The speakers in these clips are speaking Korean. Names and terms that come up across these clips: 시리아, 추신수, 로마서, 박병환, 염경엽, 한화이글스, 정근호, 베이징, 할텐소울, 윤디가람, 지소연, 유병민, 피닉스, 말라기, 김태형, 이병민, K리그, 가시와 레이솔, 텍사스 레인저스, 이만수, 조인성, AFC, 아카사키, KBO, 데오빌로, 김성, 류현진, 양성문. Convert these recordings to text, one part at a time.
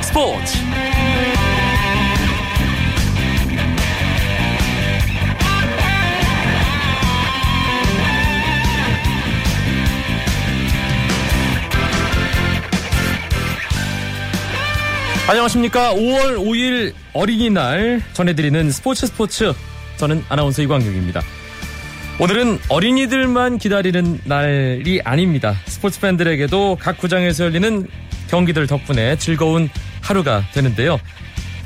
스포츠 안녕하십니까. 5월 5일 어린이날 전해드리는 스포츠 저는 아나운서 이광용입니다. 오늘은 어린이들만 기다리는 날이 아닙니다. 스포츠 팬들에게도 각 구장에서 열리는 경기들 덕분에 즐거운 하루가 되는데요.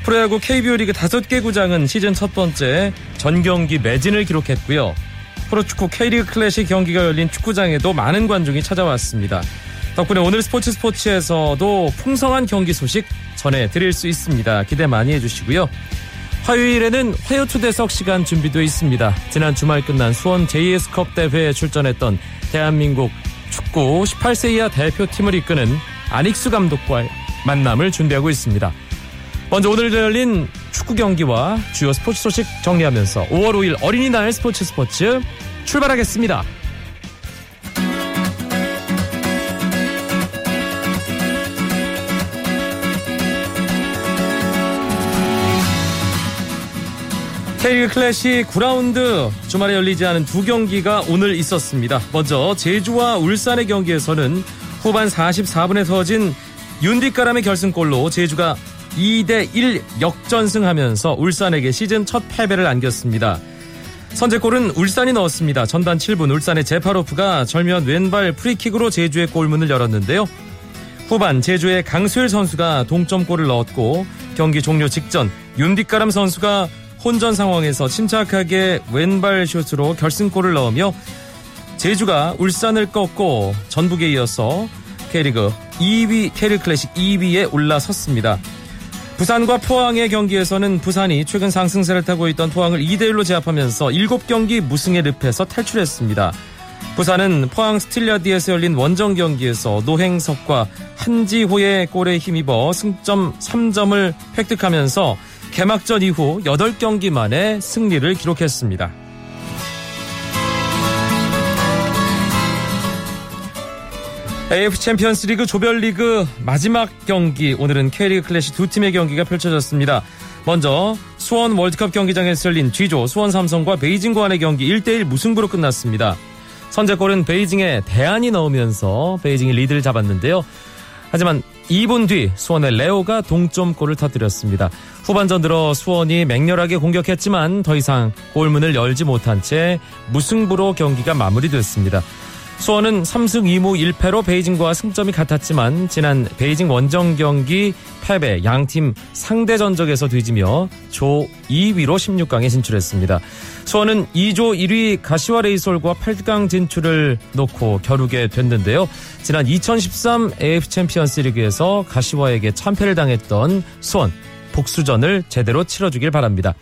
프로야구 KBO 리그 5개 구장은 시즌 첫 번째 전경기 매진을 기록했고요. 프로축구 K리그 클래식 경기가 열린 축구장에도 많은 관중이 찾아왔습니다. 덕분에 오늘 스포츠에서도 풍성한 경기 소식 전해드릴 수 있습니다. 기대 많이 해주시고요. 화요일에는 화요초대석 시간 준비되어 있습니다. 지난 주말 끝난 수원 JS컵 대회에 출전했던 대한민국 축구 18세 이하 대표팀을 이끄는 안익수 감독과의 만남을 준비하고 있습니다. 먼저 오늘 열린 축구 경기와 주요 스포츠 소식 정리하면서 5월 5일 어린이날 스포츠 출발하겠습니다. K리그 클래식 9라운드 주말에 열리지 않은 두 경기가 오늘 있었습니다. 먼저 제주와 울산의 경기에서는 후반 44분에 터진 윤디가람의 결승골로 제주가 2대1 역전승하면서 울산에게 시즌 첫 패배를 안겼습니다. 선제골은 울산이 넣었습니다. 전반 7분 울산의 제파로프가 절묘한 왼발 프리킥으로 제주의 골문을 열었는데요. 후반 제주의 강수일 선수가 동점골을 넣었고 경기 종료 직전 윤디가람 선수가 혼전 상황에서 침착하게 왼발 슛으로 결승골을 넣으며 제주가 울산을 꺾고 전북에 이어서 K리그 클래식 2위에 올라섰습니다. 부산과 포항의 경기에서는 부산이 최근 상승세를 타고 있던 포항을 2대1로 제압하면서 7경기 무승의 늪에서 탈출했습니다. 부산은 포항 스틸야디에서 열린 원정 경기에서 노행석과 한지호의 골에 힘입어 승점 3점을 획득하면서 개막전 이후 8경기 만에 승리를 기록했습니다. AFC 챔피언스 리그 조별리그 마지막 경기, 오늘은 K리그 클래식 두 팀의 경기가 펼쳐졌습니다. 먼저 수원 월드컵 경기장에서 열린 G조 수원 삼성과 베이징 고안의 경기 1대1 무승부로 끝났습니다. 선제골은 베이징의 대안이 넣으면서 베이징이 리드를 잡았는데요. 하지만 2분 뒤 수원의 레오가 동점골을 터뜨렸습니다. 후반전 들어 수원이 맹렬하게 공격했지만 더 이상 골문을 열지 못한 채 무승부로 경기가 마무리됐습니다. 수원은 3승 2무 1패로 베이징과 승점이 같았지만 지난 베이징 원정 경기 패배, 양팀 상대 전적에서 뒤지며 조 2위로 16강에 진출했습니다. 수원은 2조 1위 가시와 레이솔과 8강 진출을 놓고 겨루게 됐는데요. 지난 2013 AFC 챔피언스 리그에서 가시와에게 참패를 당했던 수원, 복수전을 제대로 치러주길 바랍니다.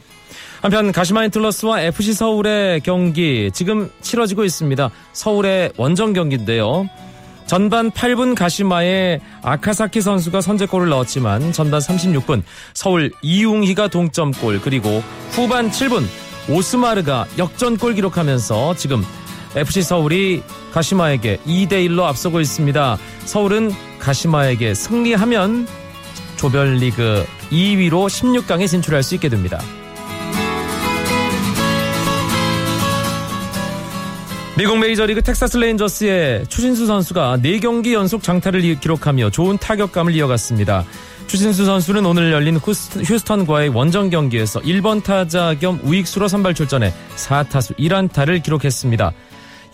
한편 가시마인틀러스와 FC 서울의 경기 지금 치러지고 있습니다. 서울의 원정 경기인데요. 전반 8분 가시마의 아카사키 선수가 선제골을 넣었지만 전반 36분 서울 이웅희가 동점골, 그리고 후반 7분 오스마르가 역전골 기록하면서 지금 FC 서울이 가시마에게 2대1로 앞서고 있습니다. 서울은 가시마에게 승리하면 조별리그 2위로 16강에 진출할 수 있게 됩니다. 미국 메이저리그 텍사스 레인저스의 추신수 선수가 4경기 연속 장타를 기록하며 좋은 타격감을 이어갔습니다. 추신수 선수는 오늘 열린 휴스턴과의 원정 경기에서 1번 타자 겸 우익수로 선발 출전해 4타수 1안타를 기록했습니다.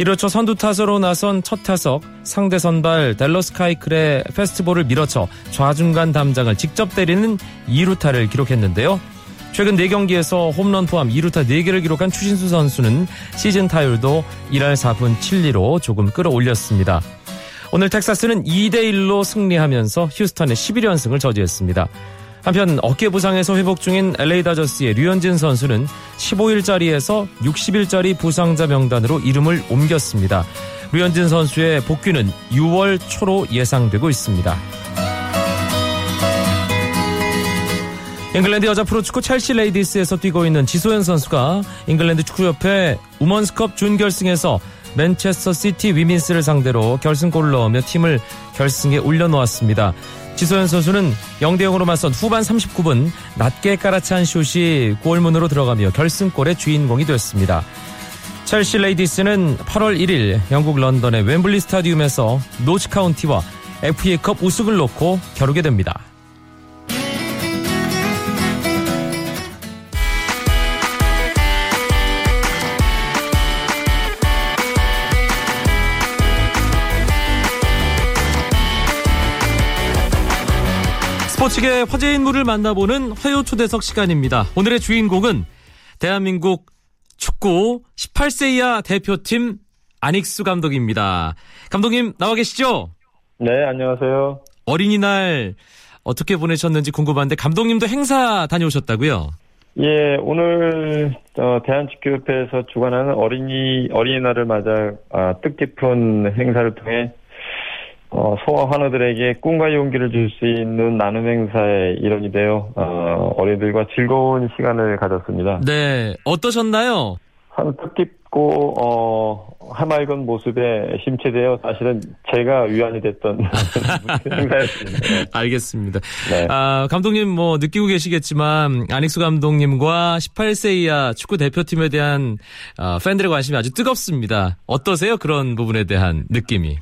1회 초 선두 타석으로 나선 첫 타석 상대 선발 댈러스 카이클의 패스트볼을 밀어쳐 좌중간 담장을 직접 때리는 2루타를 기록했는데요. 최근 4경기에서 홈런 포함 2루타 4개를 기록한 추신수 선수는 시즌 타율도 1할 4분 7리로 조금 끌어올렸습니다. 오늘 텍사스는 2대1로 승리하면서 휴스턴의 11연승을 저지했습니다. 한편 어깨 부상에서 회복 중인 LA 다저스의 류현진 선수는 15일짜리에서 60일짜리 부상자 명단으로 이름을 옮겼습니다. 류현진 선수의 복귀는 6월 초로 예상되고 있습니다. 잉글랜드 여자 프로축구 첼시 레이디스에서 뛰고 있는 지소연 선수가 잉글랜드 축구협회 우먼스컵 준결승에서 맨체스터 시티 위민스를 상대로 결승골을 넣으며 팀을 결승에 올려놓았습니다. 지소연 선수는 0대0으로 맞선 후반 39분 낮게 깔아찬 슛이 골문으로 들어가며 결승골의 주인공이 됐습니다. 첼시 레이디스는 8월 1일 영국 런던의 웸블리 스타디움에서 노츠 카운티와 FA컵 우승을 놓고 겨루게 됩니다. 스포츠계 화제 인물을 만나보는 화요 초대석 시간입니다. 오늘의 주인공은 대한민국 축구 18세 이하 대표팀 안익수 감독입니다. 감독님 나와 계시죠? 네, 안녕하세요. 어린이날 어떻게 보내셨는지 궁금한데 감독님도 행사 다녀오셨다고요? 예, 오늘 대한축구협회에서 주관하는 어린이날을 맞아 뜻깊은 행사를 통해 소아 환우들에게 꿈과 용기를 줄 수 있는 나눔 행사의 일원이 되어 어린이들과 즐거운 시간을 가졌습니다. 네, 어떠셨나요? 참 뜻깊고 해맑은 모습에 심취되어 사실은 제가 위안이 됐던 생각이었습니다. 알겠습니다. 네. 감독님 뭐 느끼고 계시겠지만 안익수 감독님과 18세 이하 축구 대표팀에 대한 팬들의 관심이 아주 뜨겁습니다. 어떠세요? 그런 부분에 대한 느낌이?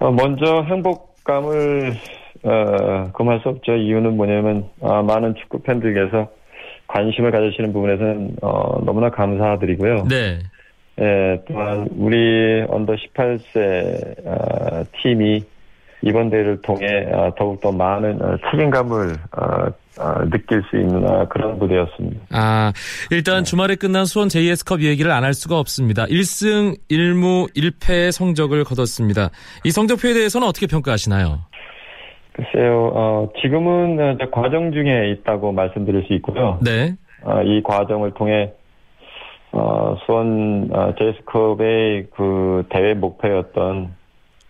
먼저 행복감을 금할 수 없죠. 이유는 뭐냐면 많은 축구 팬들께서 관심을 가지시는 부분에서는 너무나 감사드리고요. 네. 예, 또한 우리 언더 18세 팀이 이번 대회를 통해 더욱더 많은 책임감을 느낄 수 있는 그런 무대였습니다. 일단 주말에 끝난 수원 JS컵 얘기를 안 할 수가 없습니다. 1승 1무 1패의 성적을 거뒀습니다. 이 성적표에 대해서는 어떻게 평가하시나요? 글쎄요. 지금은 과정 중에 있다고 말씀드릴 수 있고요. 네. 이 과정을 통해 수원 JS컵의 그 대회 목표였던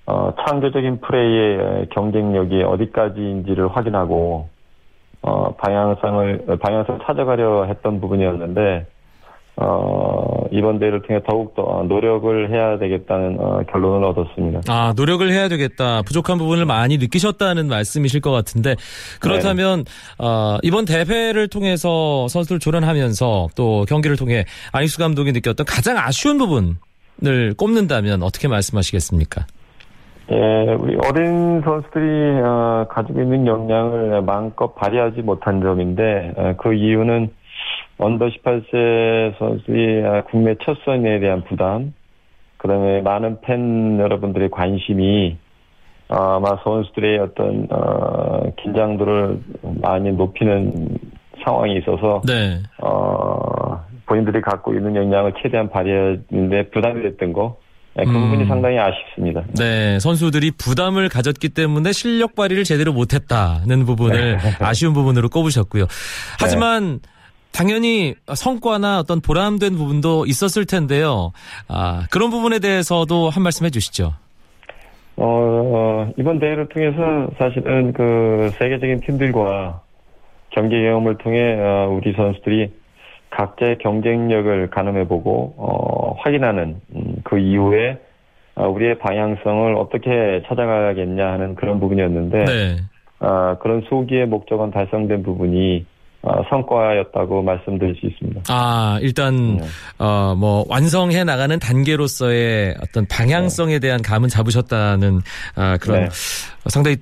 창조적인 플레이의 경쟁력이 어디까지인지를 확인하고 방향성을 찾아가려 했던 부분이었는데 이번 대회를 통해 더욱더 노력을 해야 되겠다는 결론을 얻었습니다. 노력을 해야 되겠다. 부족한 부분을 많이 느끼셨다는 말씀이실 것 같은데 그렇다면 네. 이번 대회를 통해서 선수를 조련하면서 또 경기를 통해 안익수 감독이 느꼈던 가장 아쉬운 부분을 꼽는다면 어떻게 말씀하시겠습니까? 예, 우리 어린 선수들이 가지고 있는 역량을 마음껏 발휘하지 못한 점인데 그 이유는 언더 18세 선수의 국내 첫 선에 대한 부담, 그다음에 많은 팬 여러분들의 관심이 아마 선수들의 어떤 긴장도를 많이 높이는 상황이 있어서 네. 본인들이 갖고 있는 역량을 최대한 발휘하는데 부담이 됐던 거. 네, 그 부분이 상당히 아쉽습니다. 네, 선수들이 부담을 가졌기 때문에 실력 발휘를 제대로 못했다는 부분을 네. 아쉬운 부분으로 꼽으셨고요. 하지만 네. 당연히 성과나 어떤 보람된 부분도 있었을 텐데요. 그런 부분에 대해서도 한 말씀 해주시죠. 이번 대회를 통해서 사실은 그 세계적인 팀들과 경기 경험을 통해 우리 선수들이 각자의 경쟁력을 가늠해보고 확인하는 그 이후에 우리의 방향성을 어떻게 찾아가야겠냐 하는 그런 부분이었는데 네. 그런 소기의 목적은 달성된 부분이 성과였다고 말씀드릴 수 있습니다. 일단 네. 완성해 나가는 단계로서의 어떤 방향성에 대한 감은 잡으셨다는 그런 네. 상당히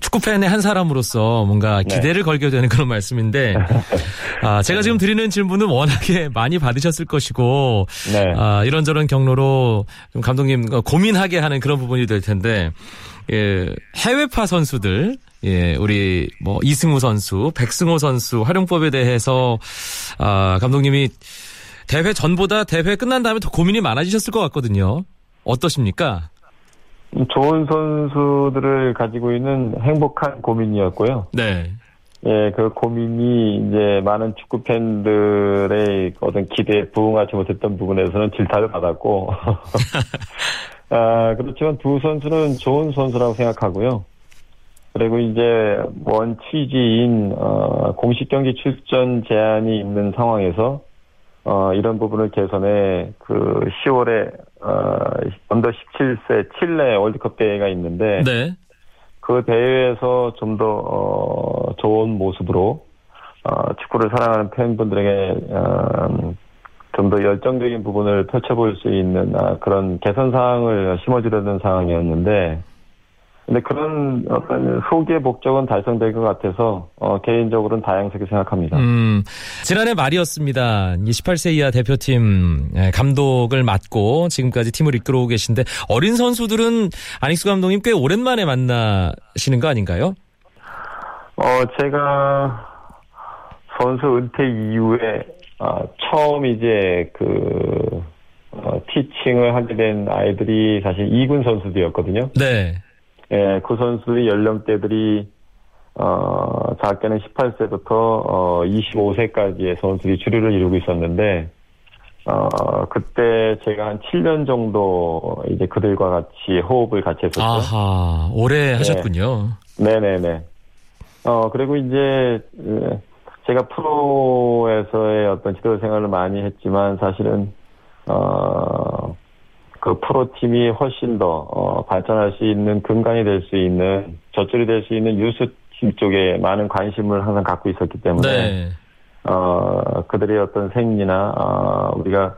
축구 팬의 한 사람으로서 뭔가 기대를 네. 걸게 되는 그런 말씀인데 제가 지금 드리는 질문은 워낙에 많이 받으셨을 것이고 네. 이런저런 경로로 좀 감독님 고민하게 하는 그런 부분이 될 텐데 예, 해외파 선수들 예, 우리 뭐 이승우 선수, 백승호 선수 활용법에 대해서 감독님이 대회 전보다 대회 끝난 다음에 더 고민이 많아지셨을 것 같거든요. 어떠십니까? 좋은 선수들을 가지고 있는 행복한 고민이었고요. 네. 예, 그 고민이 이제 많은 축구 팬들의 어떤 기대에 부응하지 못했던 부분에서는 질타를 받았고, 그렇지만 두 선수는 좋은 선수라고 생각하고요. 그리고 이제 원 취지인 공식 경기 출전 제한이 있는 상황에서 이런 부분을 개선해 그 10월에 언더 17세 칠레 월드컵 대회가 있는데 네. 그 대회에서 좀 더 좋은 모습으로 축구를 사랑하는 팬분들에게 좀 더 열정적인 부분을 펼쳐볼 수 있는 그런 개선 사항을 심어주려는 상황이었는데, 근데 그런 어떤 소기의 목적은 달성될 것 같아서 개인적으로는 다양하게 생각합니다. 지난해 말이었습니다. 18세 이하 대표팀 감독을 맡고 지금까지 팀을 이끌어오고 계신데, 어린 선수들은 안익수 감독님 꽤 오랜만에 만나시는 거 아닌가요? 제가 선수 은퇴 이후에 처음 이제 티칭을 하게 된 아이들이 사실 2군 선수들이었거든요. 네. 예, 그 선수의 연령대들이, 작게는 18세부터, 25세까지의 선수들이 주류를 이루고 있었는데, 그때 제가 한 7년 정도 이제 그들과 같이 호흡을 같이 했었죠. 아하, 오래 하셨군요. 네. 네네네. 그리고 이제, 제가 프로에서의 어떤 지도 생활을 많이 했지만, 사실은, 그 프로팀이 훨씬 더 발전할 수 있는 근간이 될 수 있는 젖줄이 될 수 있는 유스팀 쪽에 많은 관심을 항상 갖고 있었기 때문에 네. 그들의 어떤 생리나 우리가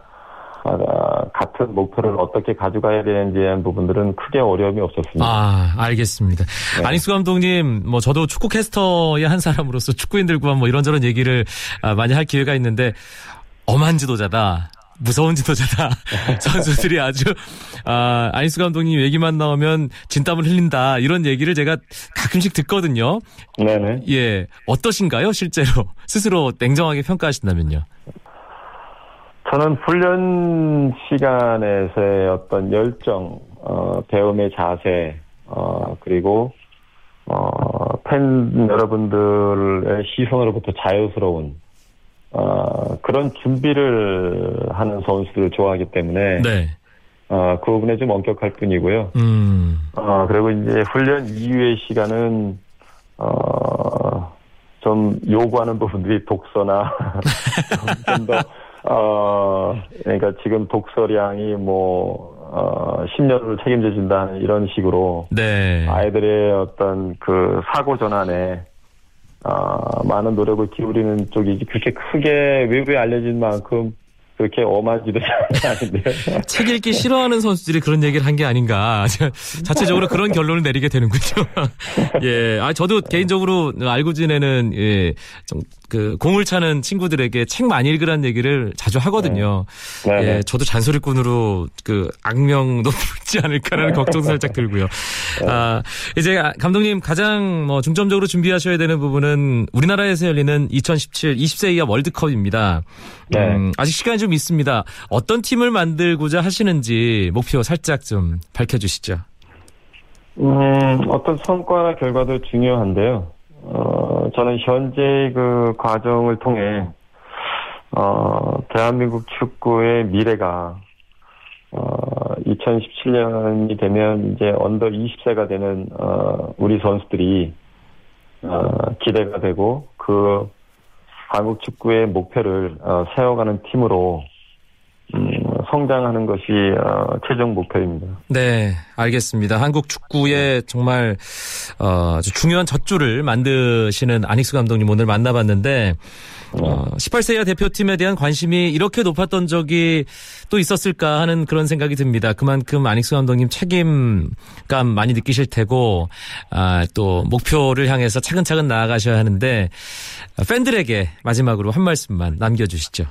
같은 목표를 어떻게 가져가야 되는지에 대한 부분들은 크게 어려움이 없었습니다. 아, 알겠습니다. 네. 안익수 감독님, 뭐 저도 축구 캐스터의 한 사람으로서 축구인들과 뭐 이런저런 얘기를 많이 할 기회가 있는데, 엄한 지도자다. 무서운 지도자다. 선수들이 아주 안익수 감독님 얘기만 나오면 진땀을 흘린다. 이런 얘기를 제가 가끔씩 듣거든요. 네네. 예, 어떠신가요? 실제로 스스로 냉정하게 평가하신다면요. 저는 훈련 시간에서의 어떤 열정, 배움의 자세, 그리고 팬 여러분들의 시선으로부터 자유스러운. 그런 준비를 하는 선수들을 좋아하기 때문에, 네. 그 부분에 좀 엄격할 뿐이고요. 그리고 이제 훈련 이후의 시간은, 좀 요구하는 부분들이 독서나, 좀 더, 그러니까 지금 독서량이 뭐, 10년을 책임져준다, 이런 식으로, 네. 아이들의 어떤 그 사고 전환에, 많은 노력을 기울이는 쪽이지, 그렇게 크게 외부에 알려진 만큼 그렇게 엄하지도 않은데요. 책 읽기 싫어하는 선수들이 그런 얘기를 한 게 아닌가. 자체적으로 그런 결론을 내리게 되는군요. 예, 저도 개인적으로 알고 지내는 좀 그 공을 차는 친구들에게 책 많이 읽으라는 얘기를 자주 하거든요. 네. 네. 예, 저도 잔소리꾼으로 그 악명 높지 않을까라는 걱정도 살짝 들고요. 네. 이제 감독님 가장 뭐 중점적으로 준비하셔야 되는 부분은 우리나라에서 열리는 2017 20세 이하 월드컵입니다. 네. 아직 시간이 좀 있습니다. 어떤 팀을 만들고자 하시는지 목표 살짝 좀 밝혀주시죠. 어떤 성과나 결과도 중요한데요. 저는 현재의 그 과정을 통해, 대한민국 축구의 미래가, 2017년이 되면 이제 언더 20세가 되는, 우리 선수들이, 기대가 되고, 한국 축구의 목표를 세워가는 팀으로 성장하는 것이 최종 목표입니다. 네, 알겠습니다. 한국 축구의 정말 아주 중요한 젖줄을 만드시는 안익수 감독님 오늘 만나봤는데 18세 이하 대표팀에 대한 관심이 이렇게 높았던 적이 또 있었을까 하는 그런 생각이 듭니다. 그만큼 안익수 감독님 책임감 많이 느끼실 테고 또 목표를 향해서 차근차근 나아가셔야 하는데 팬들에게 마지막으로 한 말씀만 남겨주시죠.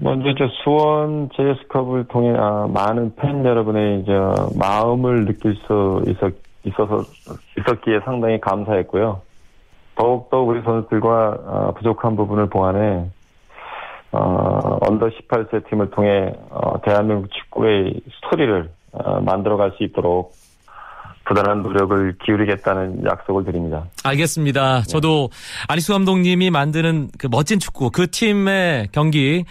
먼저 이제 수원 JS컵을 통해 많은 팬 여러분의 이제 마음을 느낄 수 있었기에 상당히 감사했고요. 더욱더 우리 선수들과 부족한 부분을 보완해 언더 18세 팀을 통해 대한민국 축구의 스토리를 만들어갈 수 있도록 부단한 노력을 기울이겠다는 약속을 드립니다. 알겠습니다. 저도 안익수 감독님이 만드는 그 멋진 축구, 그 팀의 경기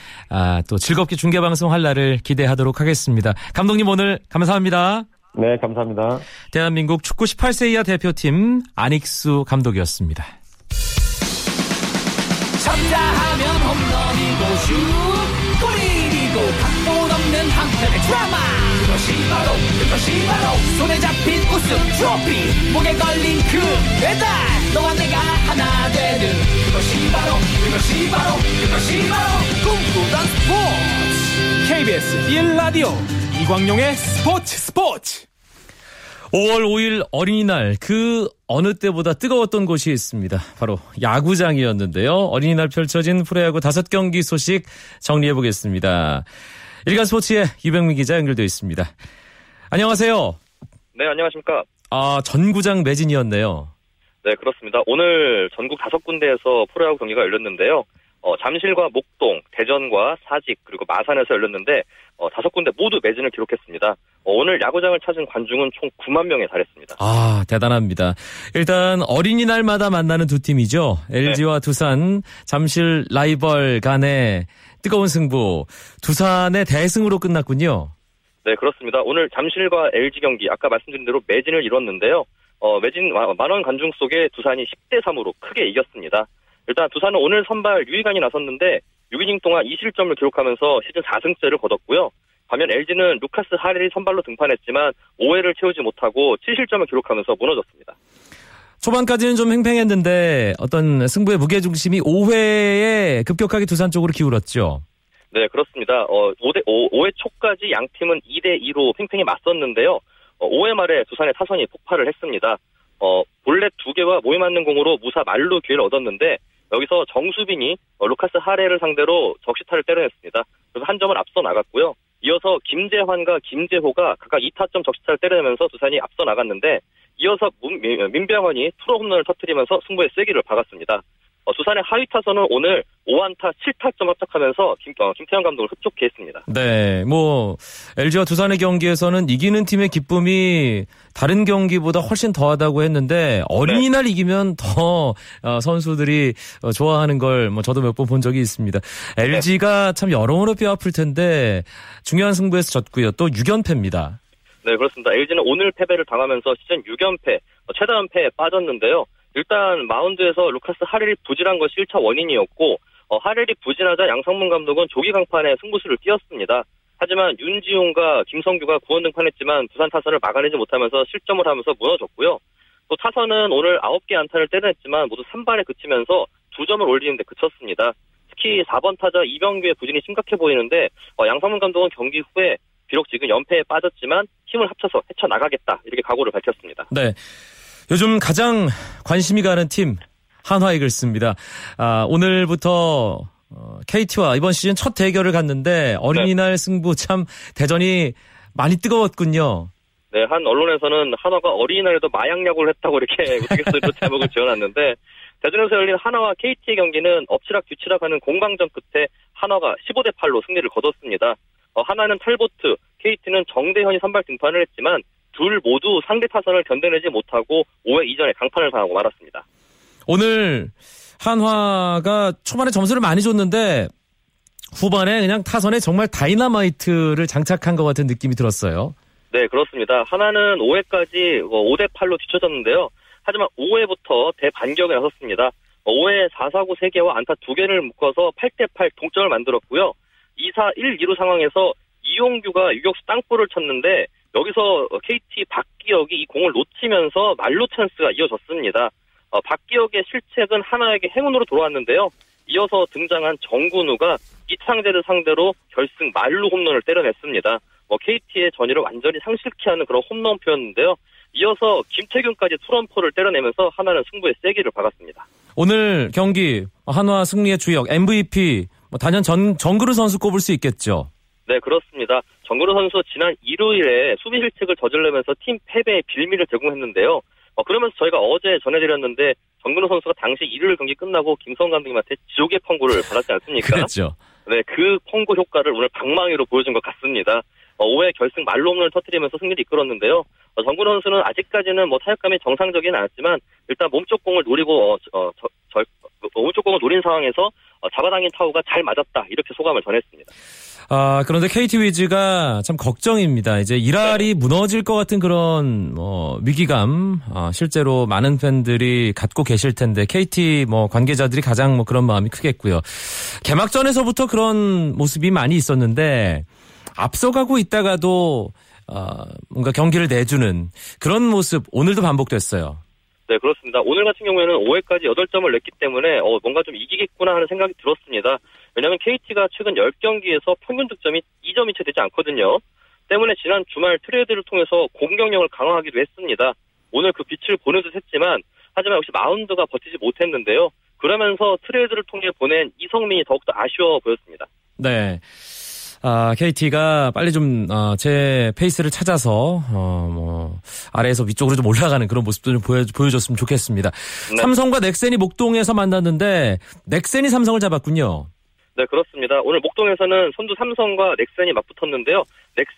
또 즐겁게 중계방송할 날을 기대하도록 하겠습니다. 감독님 오늘 감사합니다. 네, 감사합니다. 대한민국 축구 18세 이하 대표팀 안익수 감독이었습니다. 쳤다 하면 홈런이고 슛, 골인이고 각본 없는 모든 한편의 드라마, 그것이 바로 손에 잡힌 우승 트로피, 목에 걸린 그 배달, 너와 내가 하나 되는 그것이 바로 꿈꾸던 스포츠. KBS 1라디오 이광용의 스포츠. 5월 5일 어린이날, 그 어느 때보다 뜨거웠던 곳이 있습니다. 바로 야구장이었는데요. 어린이날 펼쳐진 프로야구 5경기 소식 정리해보겠습니다. 일간스포츠의 이병민 기자 연결되어 있습니다. 안녕하세요. 네, 안녕하십니까. 아, 전구장 매진이었네요. 네, 그렇습니다. 오늘 전국 5군데에서 프로야구 경기가 열렸는데요. 잠실과 목동, 대전과 사직, 그리고 마산에서 열렸는데 5군데 모두 매진을 기록했습니다. 오늘 야구장을 찾은 관중은 총 9만 명에 달했습니다. 아, 대단합니다. 일단 어린이날마다 만나는 두 팀이죠. LG와 두산, 잠실 라이벌 간의 뜨거운 승부. 두산의 대승으로 끝났군요. 네, 그렇습니다. 오늘 잠실과 LG 경기, 아까 말씀드린 대로 매진을 이뤘는데요. 매진 만원 관중 속에 두산이 10대3으로 크게 이겼습니다. 일단 두산은 오늘 선발 유희관이 나섰는데 6이닝 동안 2실점을 기록하면서 시즌 4승째를 거뒀고요. 반면 LG는 루카스 하렐이 선발로 등판했지만 5회를 채우지 못하고 7실점을 기록하면서 무너졌습니다. 초반까지는 좀 팽팽했는데 어떤 승부의 무게중심이 5회에 급격하게 두산 쪽으로 기울었죠. 네, 그렇습니다. 5회 초까지 양 팀은 2대2로 팽팽히 맞섰는데요. 5회 말에 두산의 타선이 폭발을 했습니다. 볼넷 2개와 몸에 맞는 공으로 무사 만루 기회를 얻었는데 여기서 정수빈이 루카스 하렐을 상대로 적시타를 때려냈습니다. 그래서 한 점을 앞서 나갔고요. 이어서 김재환과 김재호가 각각 2타점 적시타를 때려내면서 두산이 앞서 나갔는데 이어서 민병헌이 투런 홈런을 터뜨리면서 승부의 쐐기를 박았습니다. 두산의 하위 타선은 오늘 5안타 7타점 합작하면서 김태형 감독을 흡족해 했습니다. 네, LG와 두산의 경기에서는 이기는 팀의 기쁨이 다른 경기보다 훨씬 더하다고 했는데 어린이날 이기면 더 선수들이 좋아하는 걸 저도 몇 번 본 적이 있습니다. LG가 참 여러모로 뼈아플 텐데 중요한 승부에서 졌고요. 또 6연패입니다. 네, 그렇습니다. LG는 오늘 패배를 당하면서 시즌 6연패, 최다 연패에 빠졌는데요. 일단 마운드에서 루카스 하렐이 부진한 것이 1차 원인이었고 하렐이 부진하자 양성문 감독은 조기 강판에 승부수를 띄웠습니다. 하지만 윤지용과 김성규가 구원 등판했지만 두산 타선을 막아내지 못하면서 실점을 하면서 무너졌고요. 또 타선은 오늘 9개 안타를 때려냈지만 모두 3발에 그치면서 2점을 올리는데 그쳤습니다. 특히 4번 타자 이병규의 부진이 심각해 보이는데 양성문 감독은 경기 후에 비록 지금 연패에 빠졌지만 힘을 합쳐서 헤쳐나가겠다, 이렇게 각오를 밝혔습니다. 네. 요즘 가장 관심이 가는 팀, 한화이글스입니다. 아, 오늘부터 KT와 이번 시즌 첫 대결을 갔는데 어린이날 승부, 참 대전이 많이 뜨거웠군요. 네, 한 언론에서는 한화가 어린이날에도 마약야구를 했다고 이렇게 우스갯소리로 제목을 지어놨는데 대전에서 열린 한화와 KT의 경기는 엎치락뒤치락하는 공방전 끝에 한화가 15대8로 승리를 거뒀습니다. 한화는 탈보트, KT는 정대현이 선발 등판을 했지만 둘 모두 상대 타선을 견뎌내지 못하고 5회 이전에 강판을 당하고 말았습니다. 오늘 한화가 초반에 점수를 많이 줬는데 후반에 그냥 타선에 정말 다이너마이트를 장착한 것 같은 느낌이 들었어요. 네, 그렇습니다. 한화는 5회까지 5대8로 뒤쳐졌는데요. 하지만 5회부터 대반격에 나섰습니다. 5회에 4사구 3개와 안타 2개를 묶어서 8대8 동점을 만들었고요. 2사 1-2루 상황에서 이용규가 유격수 땅볼을 쳤는데 여기서 KT 박기혁이 이 공을 놓치면서 만루 찬스가 이어졌습니다. 박기혁의 실책은 한화에게 행운으로 돌아왔는데요. 이어서 등장한 정근호가 이창재를 상대로 결승 만루 홈런을 때려냈습니다. KT의 전위를 완전히 상실케 하는 그런 홈런표였는데요. 이어서 김태균까지 투런포를 때려내면서 한화는 승부의 쐐기를 박았습니다. 오늘 경기 한화 승리의 주역 MVP, 단연 정근호 선수 꼽을 수 있겠죠? 네, 그렇습니다. 정근호 선수 지난 일요일에 수비 실책을 저지르면서 팀 패배의 빌미를 제공했는데요. 그러면서 저희가 어제 전해드렸는데 정근호 선수가 당시 일요일 경기 끝나고 김성 감독님한테 지옥의 펑고를 받았지 않습니까? 그렇죠. 네, 그 펑고 효과를 오늘 방망이로 보여준 것 같습니다. 5회 결승 말로 홈런을 터뜨리면서 승리를 이끌었는데요. 정근호 선수는 아직까지는 타격감이 정상적이진 않았지만 일단 몸쪽 공을 노린 상황에서 잡아당긴 타구가 잘 맞았다, 이렇게 소감을 전했습니다. 아, 그런데 KT 위즈가 참 걱정입니다. 이제 1할이 무너질 것 같은 그런 위기감, 실제로 많은 팬들이 갖고 계실 텐데 KT 관계자들이 가장 그런 마음이 크겠고요. 개막전에서부터 그런 모습이 많이 있었는데 앞서가고 있다가도 뭔가 경기를 내주는 그런 모습 오늘도 반복됐어요. 네, 그렇습니다. 오늘 같은 경우에는 5회까지 8점을 냈기 때문에 뭔가 좀 이기겠구나 하는 생각이 들었습니다. 왜냐하면 KT가 최근 10경기에서 평균 득점이 2점이 채 되지 않거든요. 때문에 지난 주말 트레이드를 통해서 공격력을 강화하기도 했습니다. 오늘 그 빛을 보는 듯 했지만 하지만 역시 마운드가 버티지 못했는데요. 그러면서 트레이드를 통해 보낸 이성민이 더욱더 아쉬워 보였습니다. 네. KT가 빨리 좀 제 페이스를 찾아서 아래에서 위쪽으로 좀 올라가는 그런 모습도 좀 보여줬으면 좋겠습니다. 네. 삼성과 넥센이 목동에서 만났는데 넥센이 삼성을 잡았군요. 네, 그렇습니다. 오늘 목동에서는 선두 삼성과 넥센이 맞붙었는데요.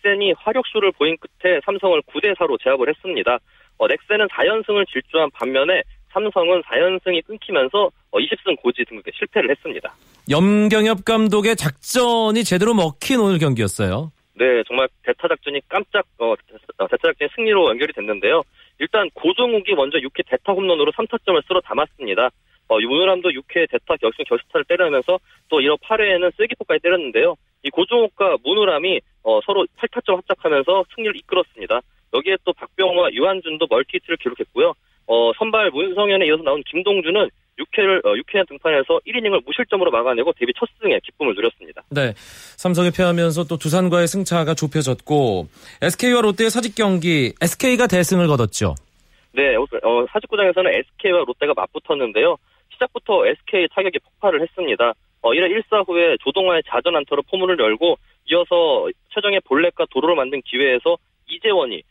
넥센이 화력쇼를 보인 끝에 삼성을 9대4로 제압을 했습니다. 넥센은 4연승을 질주한 반면에 삼성은 4연승이 끊기면서 20승 고지 등극에 실패를 했습니다. 염경엽 감독의 작전이 제대로 먹힌 오늘 경기였어요. 네, 정말 대타작전이 승리로 연결이 됐는데요. 일단 고종욱이 먼저 6회 대타 홈런으로 3타점을 쓸어 담았습니다. 문우람도 6회 대타 역시 결승타를 때리면서 또 이어 8회에는 쐐기포까지 때렸는데요. 이 고종욱과 문우람이 서로 8타점 합작하면서 승리를 이끌었습니다. 여기에 또 박병호와 유한준도 멀티히트를 기록했고요. 선발 문성현에 이어서 나온 김동준은 6회에 등판해서 1이닝을 무실점으로 막아내고 데뷔 첫 승에 기쁨을 누렸습니다. 네, 삼성이 패하면서 또 두산과의 승차가 좁혀졌고 SK와 롯데의 사직 경기 SK가 대승을 거뒀죠. 네, 사직구장에서는 SK와 롯데가 맞붙었는데요. 시작부터 SK 타격이 폭발을 했습니다. 1회 1사 후에 조동아의 자전 안타로 포문을 열고 이어서 최정의 볼넷과 도루를 만든 기회에서 이재원이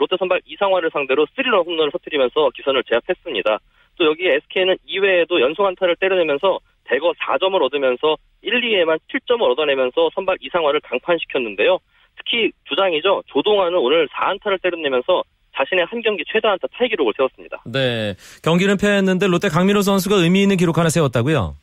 롯데 선발 이상화를 상대로 3런 홈런을 터뜨리면서 기선을 제압했습니다. 또 여기 SK는 2회에도 연속 안타를 때려내면서 대거 4점을 얻으면서 1, 2회에만 7점을 얻어내면서 선발 이상화를 강판시켰는데요. 특히 주장이죠. 조동환은 오늘 4안타를 때려내면서 자신의 한 경기 최다 안타 타이 기록을 세웠습니다. 네, 경기는 패했는데 롯데 강민호 선수가 의미 있는 기록 하나 세웠다고요?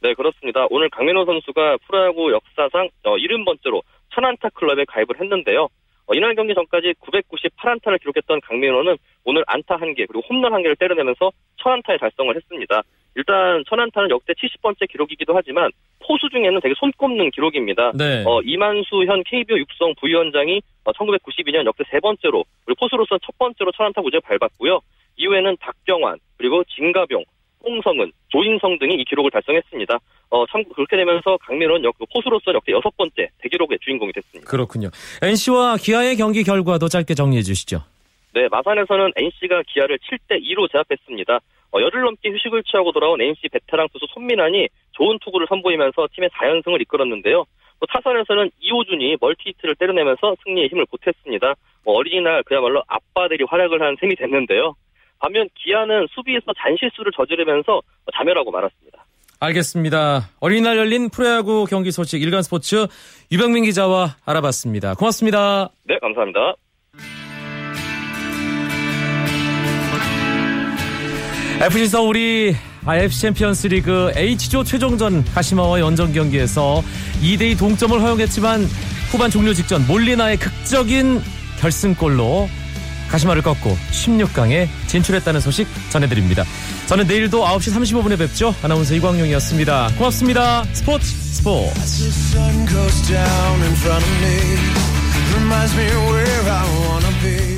네, 그렇습니다. 오늘 강민호 선수가 프로야구 역사상 70번째로 1000안타 클럽에 가입을 했는데요. 이날 경기 전까지 998안타를 기록했던 강민호는 오늘 안타 1개 그리고 홈런 1개를 때려내면서 1000안타에 달성을 했습니다. 일단 1000안타는 역대 70번째 기록이기도 하지만 포수 중에는 되게 손꼽는 기록입니다. 네. 이만수 현 KBO 육성 부위원장이 1992년 역대 3번째로 그리고 포수로서 첫 번째로 1000안타 구제를 밟았고요. 이후에는 박병환 그리고 진가병, 홍성은, 조인성 등이 이 기록을 달성했습니다. 그렇게 되면서 강민호는 포수로서 역대 6번째 대기록의 주인공이 됐습니다. 그렇군요. NC와 기아의 경기 결과도 짧게 정리해 주시죠. 네, 마산에서는 NC가 기아를 7대2로 제압했습니다. 열흘 넘게 휴식을 취하고 돌아온 NC 베테랑 투수 손민환이 좋은 투구를 선보이면서 팀의 4연승을 이끌었는데요. 또 타선에서는 이호준이 멀티히트를 때려내면서 승리의 힘을 보탰습니다. 어린이날 그야말로 아빠들이 활약을 한 셈이 됐는데요. 반면 기아는 수비에서 잔실수를 저지르면서 자멸하고 말았습니다. 알겠습니다. 어린이날 열린 프로야구 경기 소식 일간스포츠 유병민 기자와 알아봤습니다. 고맙습니다. 네, 감사합니다. FC 서울이 AFC 챔피언스 리그 H조 최종전 가시마와 연전 경기에서 2대2 동점을 허용했지만 후반 종료 직전 몰리나의 극적인 결승골로 가시마를 꺾고 16강에 진출했다는 소식 전해드립니다. 저는 내일도 9시 35분에 뵙죠. 아나운서 이광용이었습니다. 고맙습니다. 스포츠.